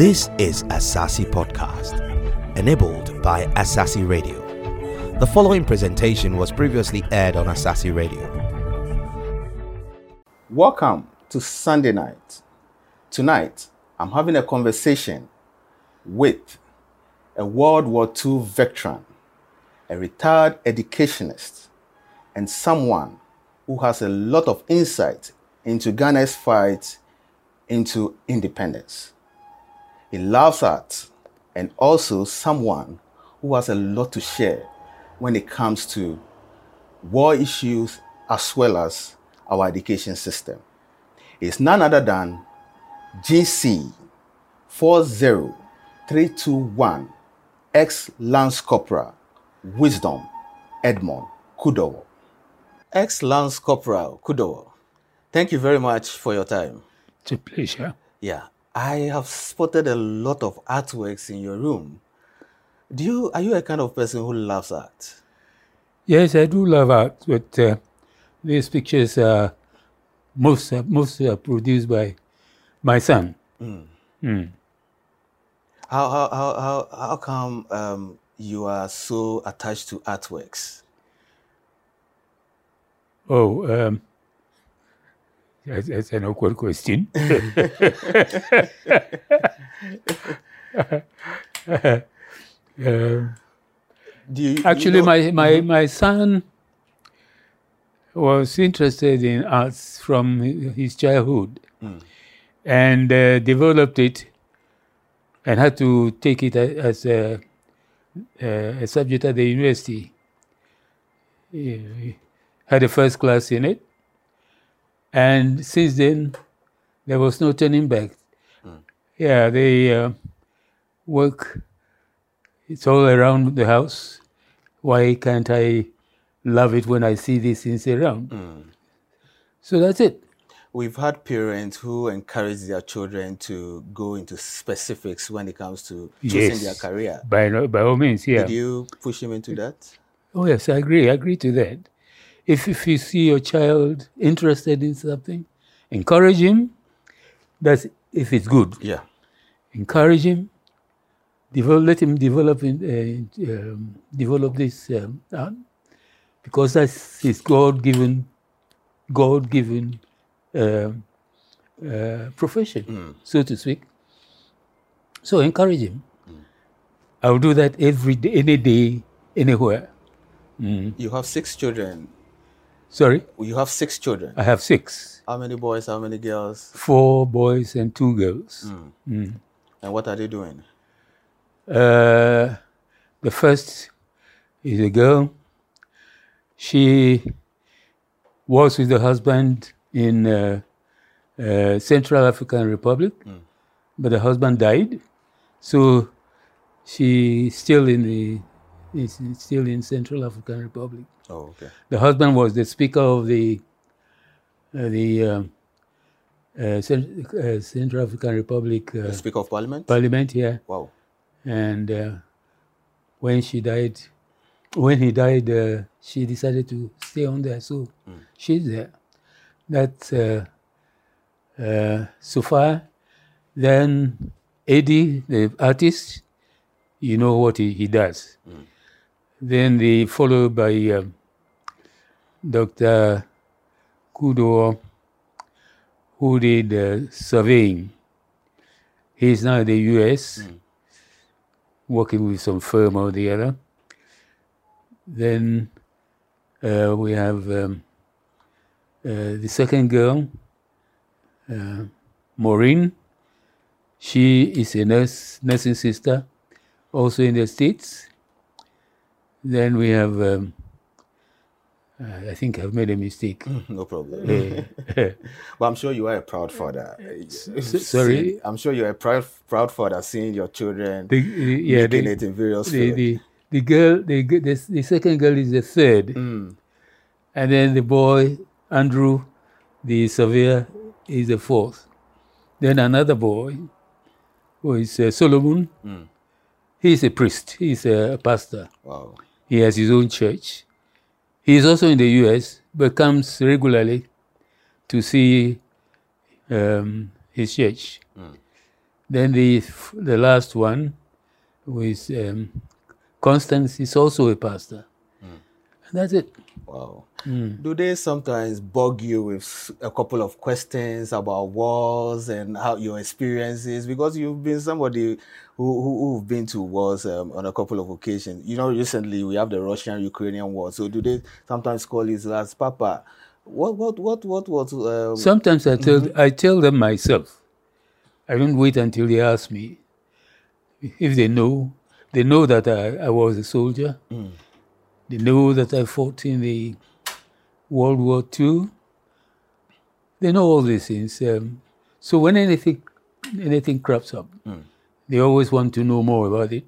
This is Assasi Podcast, enabled by Assasi Radio. The following presentation was previously aired on Assasi Radio. Welcome to Sunday night. Tonight, I'm having a conversation with a World War II veteran, a retired educationist, and someone who has a lot of insight into Ghana's fight into independence. He loves art, and also someone who has a lot to share when it comes to war issues as well as our education system. It's none other than GC 40321 ex-Lance Corporal Wisdom Edmund Kudowor. Ex-Lance Corporal Kudowor, thank you very much for your time. It's a pleasure. Yeah. I have spotted a lot of artworks in your room. Are you a kind of person who loves art? Yes, I do love art, but these pictures are most produced by my son. Mm. Mm. How come you are so attached to artworks? Oh. That's an awkward question. My son was interested in arts from his childhood, and developed it, and had to take it as a subject at the university. He had a first class in it. And since then, there was no turning back. Mm. Yeah, they work, it's all around the house. Why can't I love it when I see these things around? Mm. So that's it. We've had parents who encourage their children to go into specifics when it comes to choosing their career. By all means, yeah. Did you push him into that? Oh, yes, I agree to that. If you see your child interested in something, encourage him. That's if it's good. Yeah. Encourage him. Let him develop this art, because that's his God-given profession, so to speak. So encourage him. Mm. I'll do that every day, any day, anywhere. Mm. You have 6 children. Sorry? You have 6 children? I have 6. How many boys, how many girls? 4 boys and 2 girls. Mm. Mm. And what are they doing? The first is a girl. She was with her husband in Central African Republic, but the husband died. So she's still in Central African Republic. Oh, okay. The husband was the speaker of the Central African Republic. The Speaker of Parliament? Parliament, yeah. Wow. And when he died, she decided to stay on there, so she's there. That's so far. Then Eddie, the artist, you know what he does. Mm. Then they followed by Dr. Kudowor, who did surveying. He's now in the US, working with some firm or the other. Then we have the second girl, Maureen. She is a nursing sister, also in the States. Then we have, I think I've made a mistake. No problem. But I'm sure you are a proud father. Sorry? I'm sure you're a proud father, seeing your children making it in various fields. The second girl is the third. Mm. And then the boy, Andrew, the surveyor, is the fourth. Then another boy, who is Solomon. Mm. He's a priest. He's a pastor. Wow. He has his own church. He is also in the U.S., but comes regularly to see his church. Mm. Then the last one with Constance is also a pastor. And that's it. Wow. Do they sometimes bug you with a couple of questions about wars and how your experiences? Because you've been somebody who've been to wars on a couple of occasions. You know, recently we have the Russian-Ukrainian war. So do they sometimes call you as Papa? What? Sometimes I tell them myself. I don't wait until they ask me. If they know that I was a soldier. They know that I fought in the World War II. They know all these things. So when anything crops up, they always want to know more about it,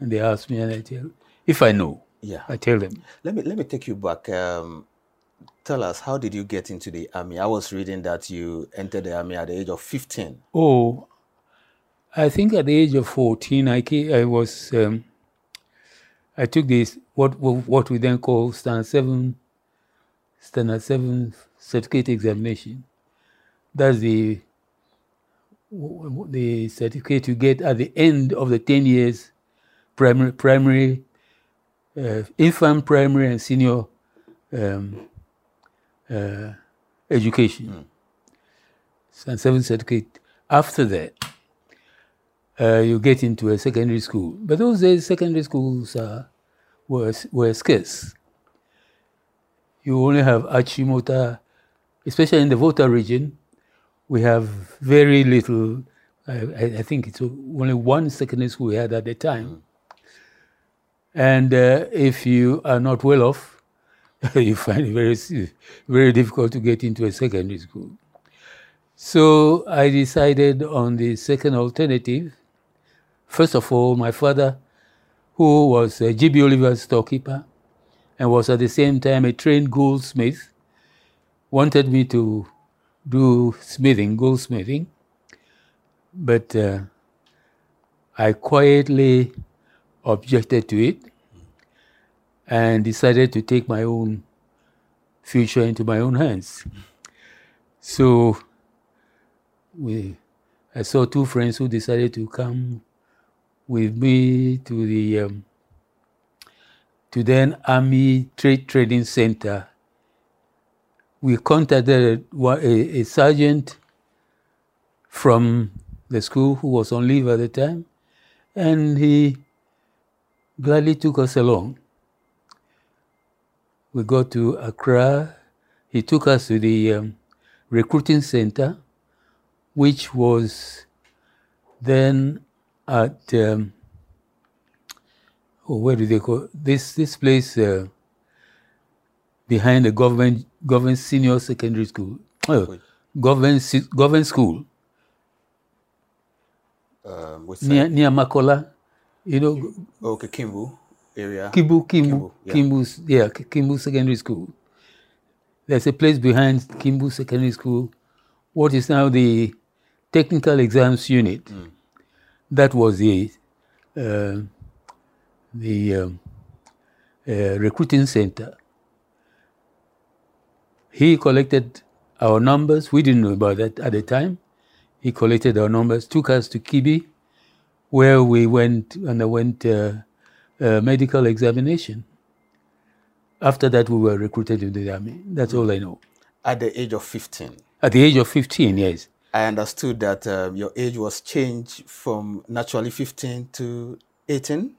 and they ask me, and I tell. If I know, I tell them. Let me take you back. Tell us, how did you get into the army? I was reading that you entered the army at the age of 15. Oh, I think at the age of 14, I was. I took this what we then call standard seven certificate examination. That's the certificate you get at the end of the 10 years infant, primary, and senior education. Standard 7 certificate. After that, you get into a secondary school. But those days, secondary schools were scarce. You only have Achimota, especially in the Volta region. We have very little. I think it's only one secondary school we had at the time. And if you are not well off, you find it very, very difficult to get into a secondary school. So I decided on the second alternative. First of all, my father, who was G.B. Oliver's storekeeper and was at the same time a trained goldsmith, wanted me to do goldsmithing. But I quietly objected to it and decided to take my own future into my own hands. So I saw two friends who decided to come with me to the to then Army Trading Center. We contacted a sergeant from the school who was on leave at the time, and he gladly took us along. We got to Accra. He took us to the recruiting center, which was then at where do they call this place behind the government senior secondary school, government school near Makola, you know. Okay, Kinbu area. Kinbu secondary school. There's a place behind Kinbu secondary school, what is now the Technical Exams Unit. That was the recruiting center. He collected our numbers. We didn't know about that at the time. He collected our numbers, took us to Kibi, where we underwent medical examination. After that, we were recruited into the army. That's all I know. At the age of 15? At the age of 15, yes. I understood that your age was changed from naturally 15 to 18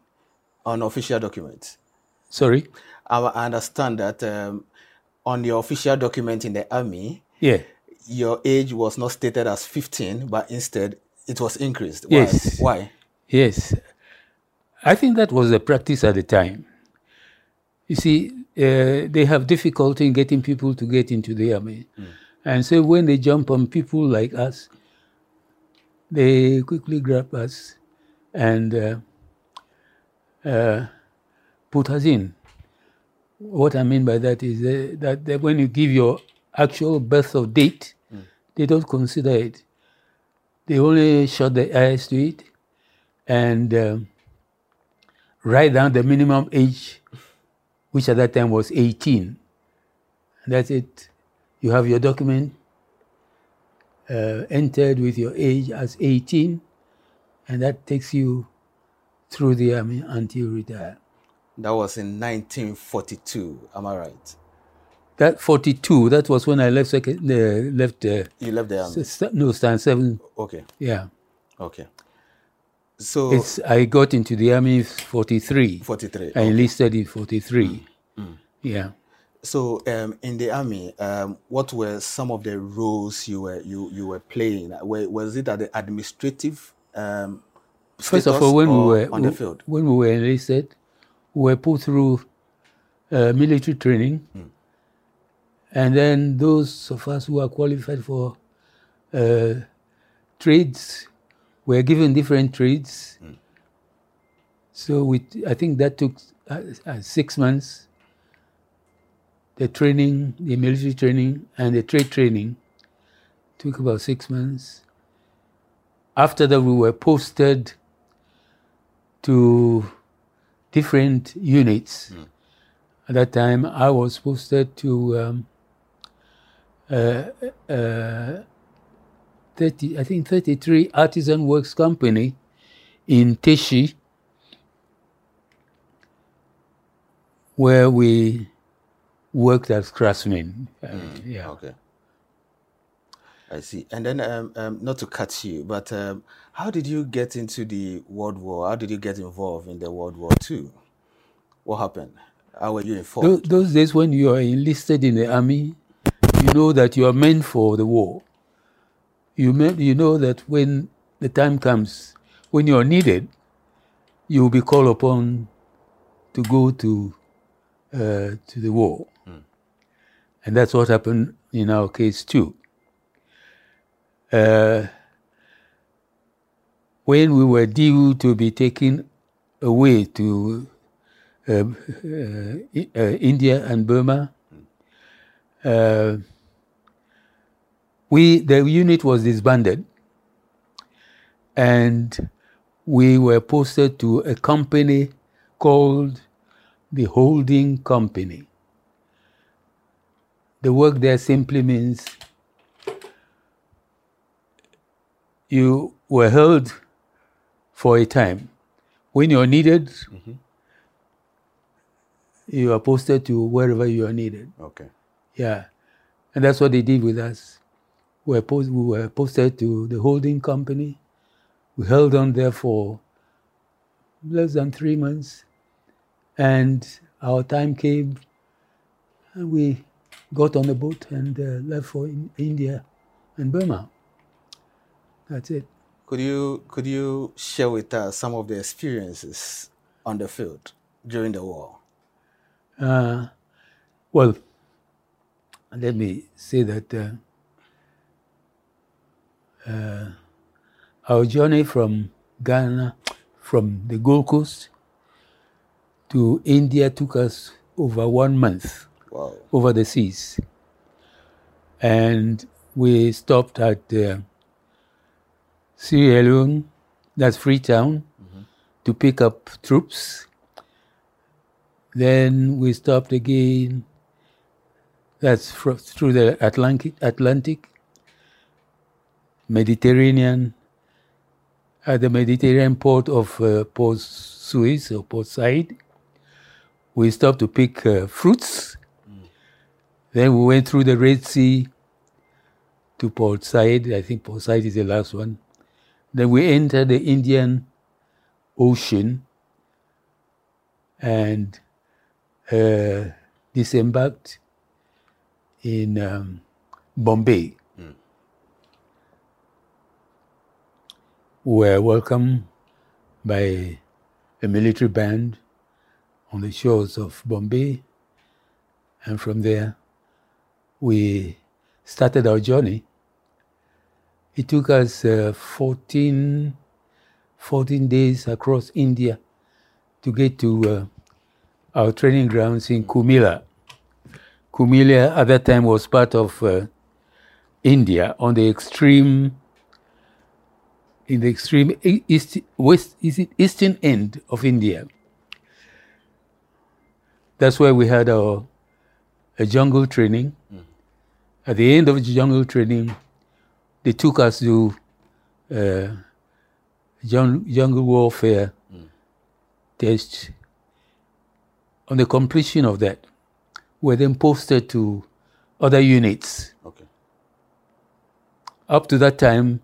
on official documents. Sorry? I understand that on your official document in the army, your age was not stated as 15, but instead it was increased. Why? Yes. Why? Yes. I think that was the practice at the time. You see, they have difficulty in getting people to get into the army. And so when they jump on people like us, they quickly grab us and put us in. What I mean by that is that when you give your actual birth of date, they don't consider it. They only shut their eyes to it and write down the minimum age, which at that time was 18. And that's it. You have your document entered with your age as 18, And that takes you through the army until you retire. That was in 1942, am I right? That 42, that was when I left You left the army? No, Stand 7. Okay. Yeah. Okay. So... I got into the army in 43. 43. I enlisted in 43. Mm. Mm. Yeah. So in the army, what were some of the roles you were playing? Was it at the administrative status? First of all, when we were enlisted, we were put through military training. Mm. And then those of us who are qualified for trades were given different trades. Mm. So I think that took 6 months, the training, the military training, and the trade training took about 6 months. After that, we were posted to different units. Mm. At that time, I was posted to 33 Artisan Works Company in Teshi, where we worked as craftsmen. Yeah. Okay. I see. And then, not to cut you, but how did you get into the World War? How did you get involved in the World War II? What happened? How were you informed? Those days when you are enlisted in the army, you know that you are meant for the war. You know that when the time comes, when you are needed, you will be called upon to go to the war. Mm. And that's what happened in our case too. When we were due to be taken away to India and Burma, the unit was disbanded, and we were posted to a company called the Holding Company. The work there simply means you were held for a time. When you are needed, mm-hmm. you are posted to wherever you are needed. Okay. Yeah. And that's what they did with us. We were posted to the Holding Company. We held on there for less than 3 months. And our time came, and we got on the boat and left for India and Burma. That's it. Could you share with us some of the experiences on the field during the war? Well, let me say that our journey from Ghana, from the Gold Coast to India, took us over 1 month. Wow. Over the seas. And we stopped at Sierra Leone, that's Freetown, mm-hmm. to pick up troops. Then we stopped again, that's through the Atlantic, Mediterranean, at the Mediterranean port of Port Suez or Port Said. We stopped to pick fruits. Mm. Then we went through the Red Sea to Port Said. I think Port Said is the last one. Then we entered the Indian Ocean and disembarked in Bombay. Mm. We were welcomed by a military band on the shores of Bombay, and from there we started our journey. It took us 14 days across India to get to our training grounds in Comilla. Comilla at that time was part of India, on the extreme, eastern end of India. That's where we had a jungle training. Mm. At the end of the jungle training, they took us to jungle warfare test. On the completion of that, were then posted to other units. Okay. Up to that time,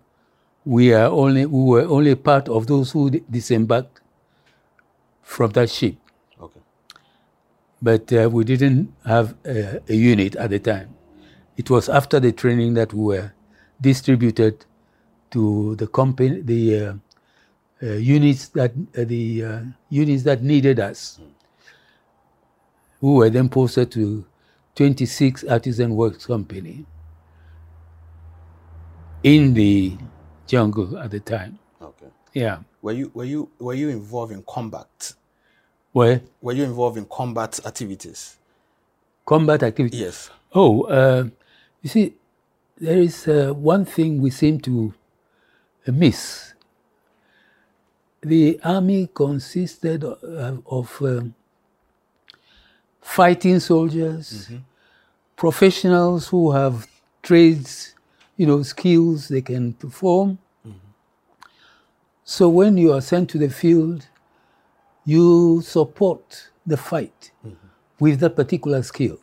we were only part of those who disembarked from that ship. Okay. But we didn't have a unit at the time. It was after the training that we were distributed to the company, the units that needed us. Mm. We were then posted to 26 Artisan Works Company in the jungle at the time. Okay. Yeah. Were you involved in combat? Were you involved in combat activities? Combat activities? Yes. Oh, you see, there is one thing we seem to miss. The army consisted of fighting soldiers, mm-hmm. professionals who have trades, you know, skills they can perform. Mm-hmm. So when you are sent to the field, you support the fight mm-hmm. with that particular skill.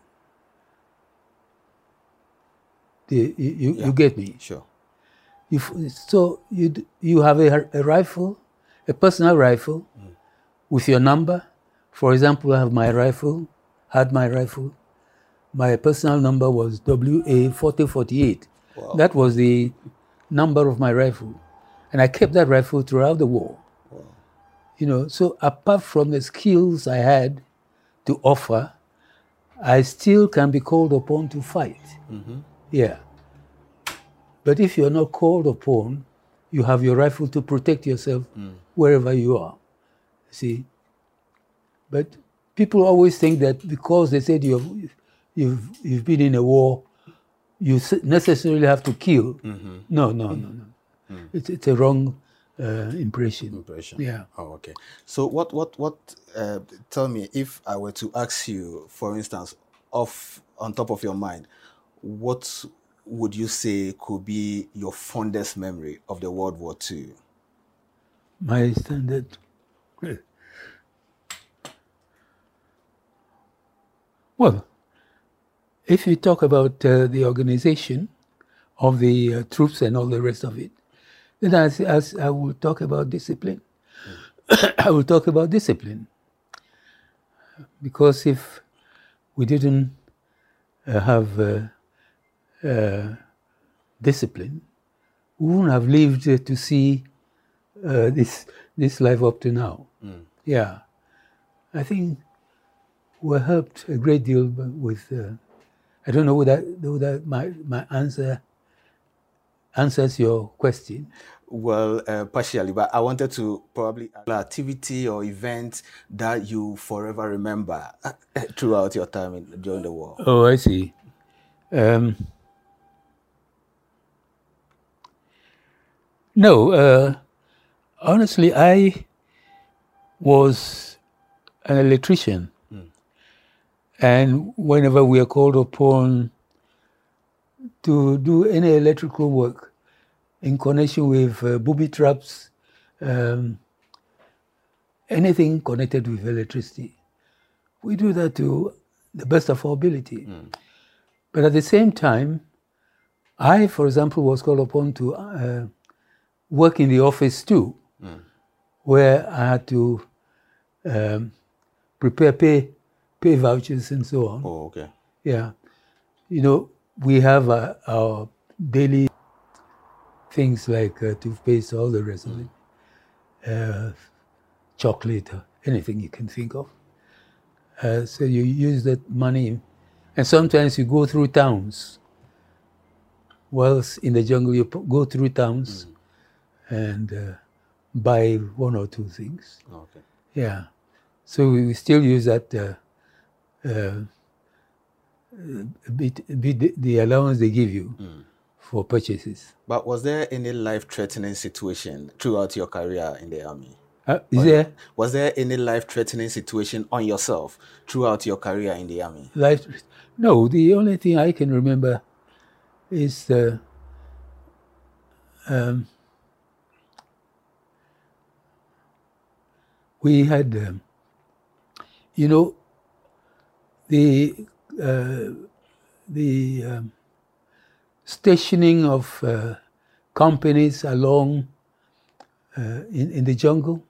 You get me? Sure. So you have a rifle, a personal rifle, mm. with your number. For example, I have my rifle. Had my rifle. My personal number was WA4048. Wow. That was the number of my rifle. And I kept that rifle throughout the war. Wow. You know, so apart from the skills I had to offer, I still can be called upon to fight. Mm-hmm. Yeah. But if you're not called upon, you have your rifle to protect yourself wherever you are. See? But people always think that because they said you've been in a war, you necessarily have to kill. Mm-hmm. No. Mm. It's a wrong impression. Yeah. Oh, okay. So what tell me, if I were to ask you, for instance, on top of your mind, what would you say could be your fondest memory of the World War II? My standard. Well, if you talk about the organization of the troops and all the rest of it, then as I will talk about discipline. Mm. I will talk about discipline. Because if we didn't have discipline, we wouldn't have lived to see this life up to now. Mm. Yeah. I think were helped a great deal with, I don't know whether my answer answers your question. Well, partially, but I wanted to probably add an activity or event that you forever remember throughout your time during the war. Oh, I see. Honestly, I was an electrician. And whenever we are called upon to do any electrical work in connection with booby traps, anything connected with electricity, we do that to the best of our ability. Mm. But at the same time, I, for example, was called upon to work in the office too, where I had to prepare pay vouchers and so on. Oh, okay. Yeah. You know, we have our daily things like toothpaste, all the rest of it, chocolate, anything you can think of. So you use that money. And sometimes you go through towns. Whilst in the jungle, you go through towns and buy one or two things. Oh, okay. Yeah. So we still use that the allowance they give you for purchases. But was there any life-threatening situation throughout your career in the army? Was there any life-threatening situation on yourself throughout your career in the army? No, the only thing I can remember is we had, you know, the stationing of companies along in the jungle,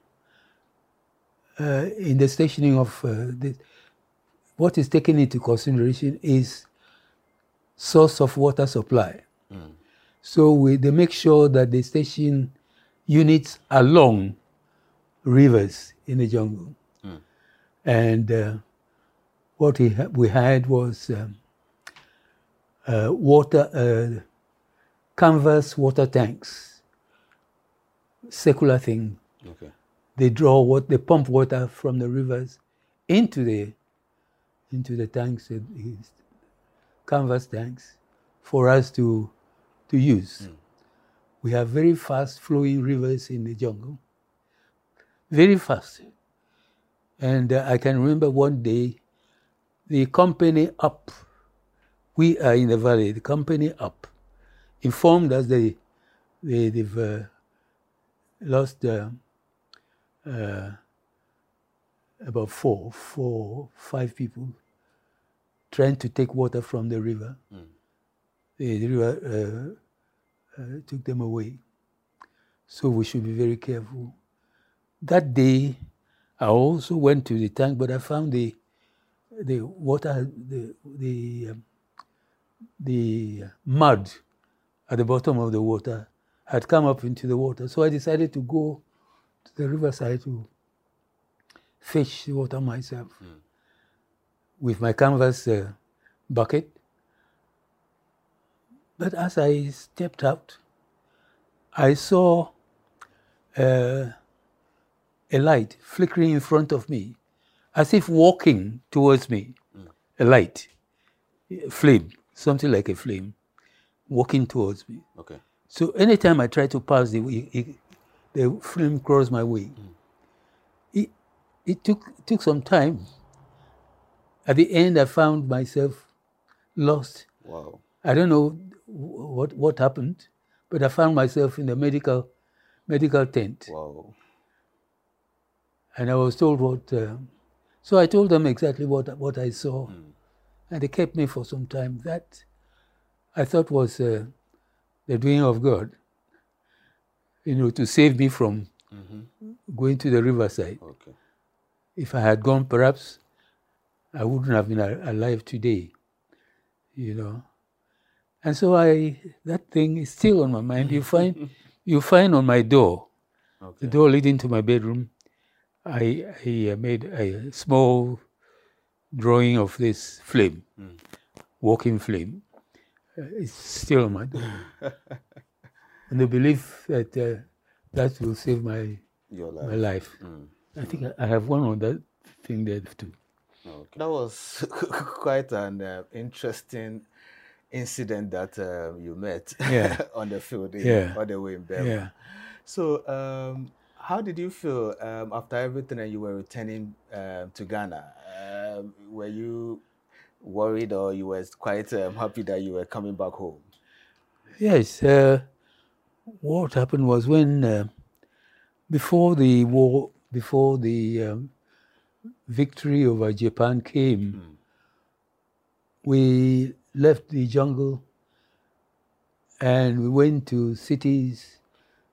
in the stationing of what is taken into consideration is source of water supply. Mm. So they make sure that they station units along rivers in the jungle. Mm. And what we had was canvas water tanks, circular thing. Okay. They draw what they pump water from the rivers into the tanks, canvas tanks, for us to use. Mm. We have very fast flowing rivers in the jungle, very fast. And I can remember one day, the company up, we are in the valley, the company up, informed us they've lost about five people trying to take water from the river. Mm. The river took them away. So we should be very careful. That day, I also went to the tank, but I found the water, the mud at the bottom of the water had come up into the water. So I decided to go to the riverside to fish the water myself. Mm. With my canvas bucket. But as I stepped out, I saw a light flickering in front of me, as if walking towards me. Mm. A light, a flame, something like a flame, walking towards me. Okay. So anytime I tried to pass, the flame crossed my way. Mm. It took some time. At the end, I found myself lost. Wow. I don't know what happened, but I found myself in the medical tent. Wow. And I was told what, so I told them exactly what I saw. Mm. And they kept me for some time. That I thought was the doing of God, you know, to save me from going to the riverside. Okay. If I had gone, perhaps I wouldn't have been alive today, you know. And so that thing is still on my mind. You find on my door, okay, the door leading to my bedroom, I made a small drawing of this flame, walking flame. It's still on my door. And the belief that that will save my life. Mm. I think I have one on that thing there too. Okay. That was quite an interesting incident that you met, yeah, on the field, yeah, all the way in Burma. Yeah. So how did you feel after everything and you were returning to Ghana? Were you worried or you were quite happy that you were coming back home? Yes. What happened was when, before the war, before the victory over Japan came, we left the jungle and we went to cities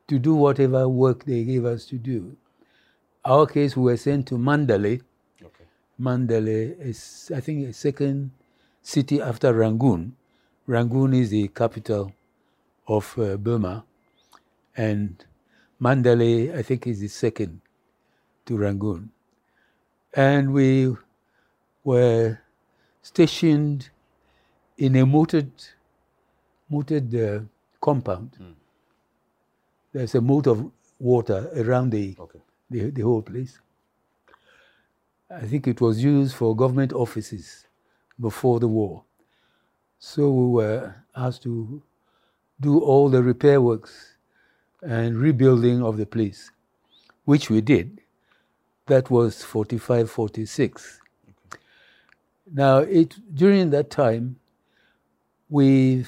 to do whatever work they gave us to do. Our case, we were sent to Mandalay. Okay. Mandalay is, I think, a second city after Rangoon. Rangoon is the capital of Burma, and Mandalay, I think, is the second to Rangoon. And we were stationed in a moated compound. Mm. There's a moat of water around the whole place. I think it was used for government offices before the war. So we were asked to do all the repair works and rebuilding of the place, which we did. That was 45, 46. Okay. Now, during that time, we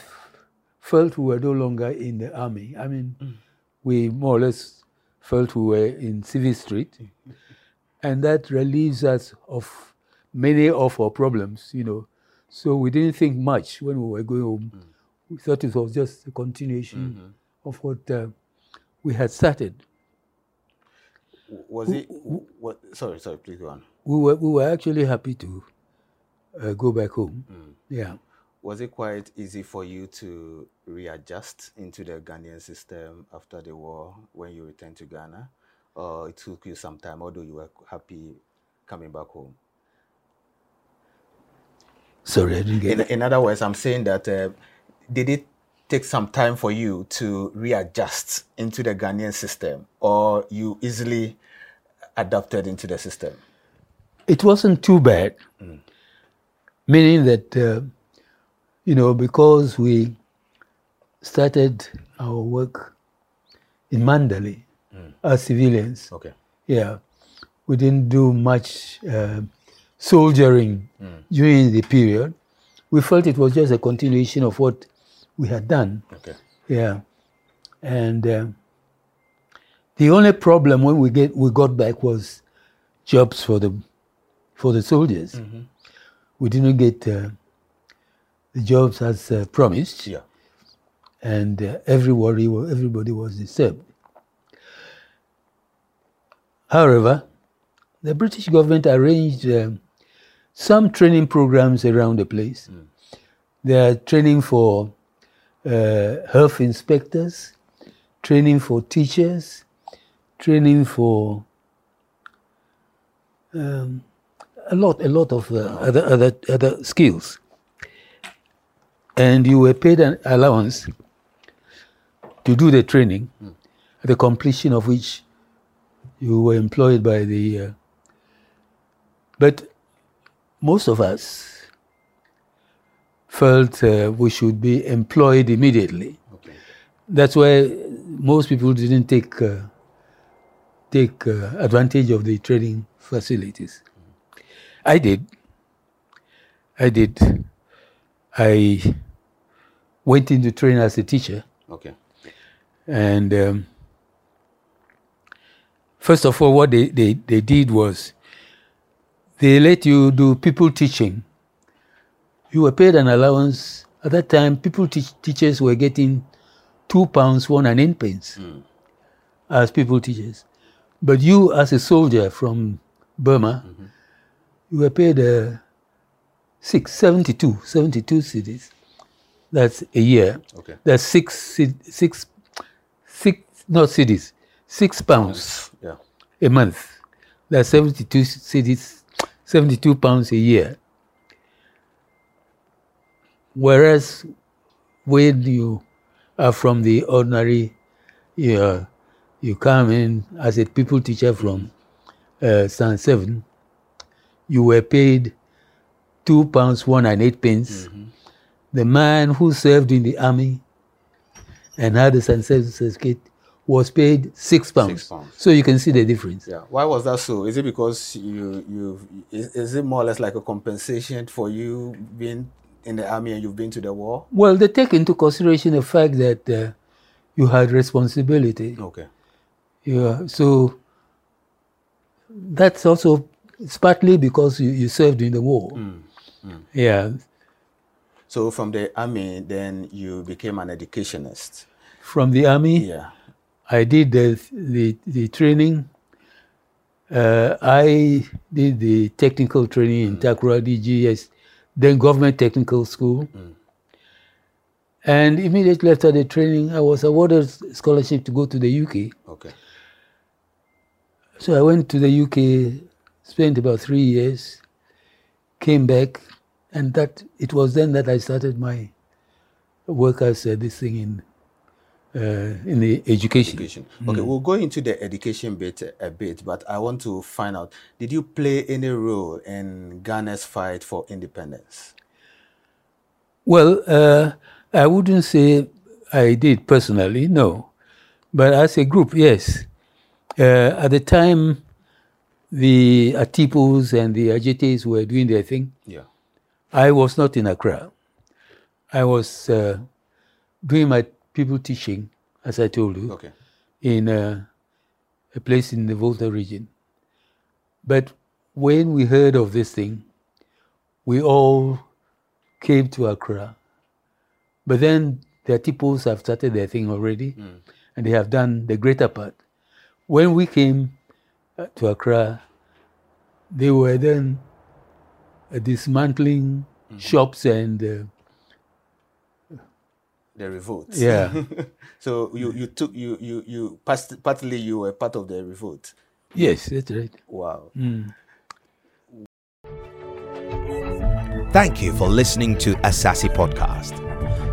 felt we were no longer in the army. I mean, we more or less felt we were in civil street. and that relieves us of many of our problems, you know. So we didn't think much when we were going home. Mm. We thought it was just a continuation of what we had started. Was it? Sorry, please go on. We were actually happy to go back home. Mm. Yeah. Was it quite easy for you to readjust into the Ghanaian system after the war when you returned to Ghana, or it took you some time, although you were happy coming back home? Sorry, I didn't get it. In other words, I'm saying that did it take some time for you to readjust into the Ghanaian system, or you easily adapted into the system? It wasn't too bad, meaning that, you know, because we started our work in Mandalay as civilians. Okay. Yeah. We didn't do much soldiering during the period. We felt it was just a continuation of what we had done. Okay. Yeah. And the only problem when we got back was jobs for the soldiers. Mm-hmm. We didn't get the jobs as promised. Yeah. And everybody was disturbed. However, the British government arranged some training programs around the place. Mm. They are training for health inspectors, training for teachers, training for a lot of other skills, and you were paid an allowance to do the training, at the completion of which you were employed by the. But most of us felt we should be employed immediately. Okay. That's why most people didn't take advantage of the training facilities. I did. I went into training as a teacher. Okay. And first of all, what they did was they let you do people teaching. You were paid an allowance. At that time, teachers were getting £2, 1 and 8 pence as people teachers. But you, as a soldier from Burma, you were paid 72 cedis. That's a year. Okay. That's £6 a month. That's 72 cedis, £72 a year. Whereas when you are from the ordinary, you come in as a people teacher from Stand 7, you were paid £2, 1 and 8 pence. The man who served in the army and had a Stand 7 certificate was paid £6. So you can see the difference. Yeah. Why was that so? Is it because is it more or less like a compensation for you being in the army and you've been to the war? Well, they take into consideration the fact that you had responsibility. Okay. Yeah. So that's also partly because you served in the war. Yeah. So from the army, then you became an educationist. From the army? Yeah. I did the training. I did the technical training in Takura DGS, then Government Technical School. And immediately after the training, I was awarded a scholarship to go to the UK. Okay. So I went to the UK, spent about 3 years, came back, and it was then that I started my work as this thing in the education. Okay, we'll go into the education bit a bit, but I want to find out, did you play any role in Ghana's fight for independence? Well, I wouldn't say I did personally, no. But as a group, yes. At the time, the Atipos and the Ajites were doing their thing. Yeah. I was not in Accra. I was doing my people teaching, as I told you, in a place in the Volta region. But when we heard of this thing, we all came to Accra. But then the Atipos have started their thing already, and they have done the greater part. When we came to Accra, they were then dismantling shops and the revolt. Yeah. So you partly you were part of the revolt. Yes, that's right. Wow. Thank you for listening to Assasi Podcast.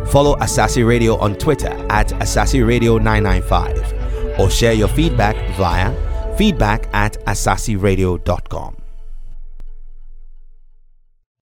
Follow Assasi Radio on Twitter at Assasi Radio 995, or share your feedback via feedback@assasiradio.com.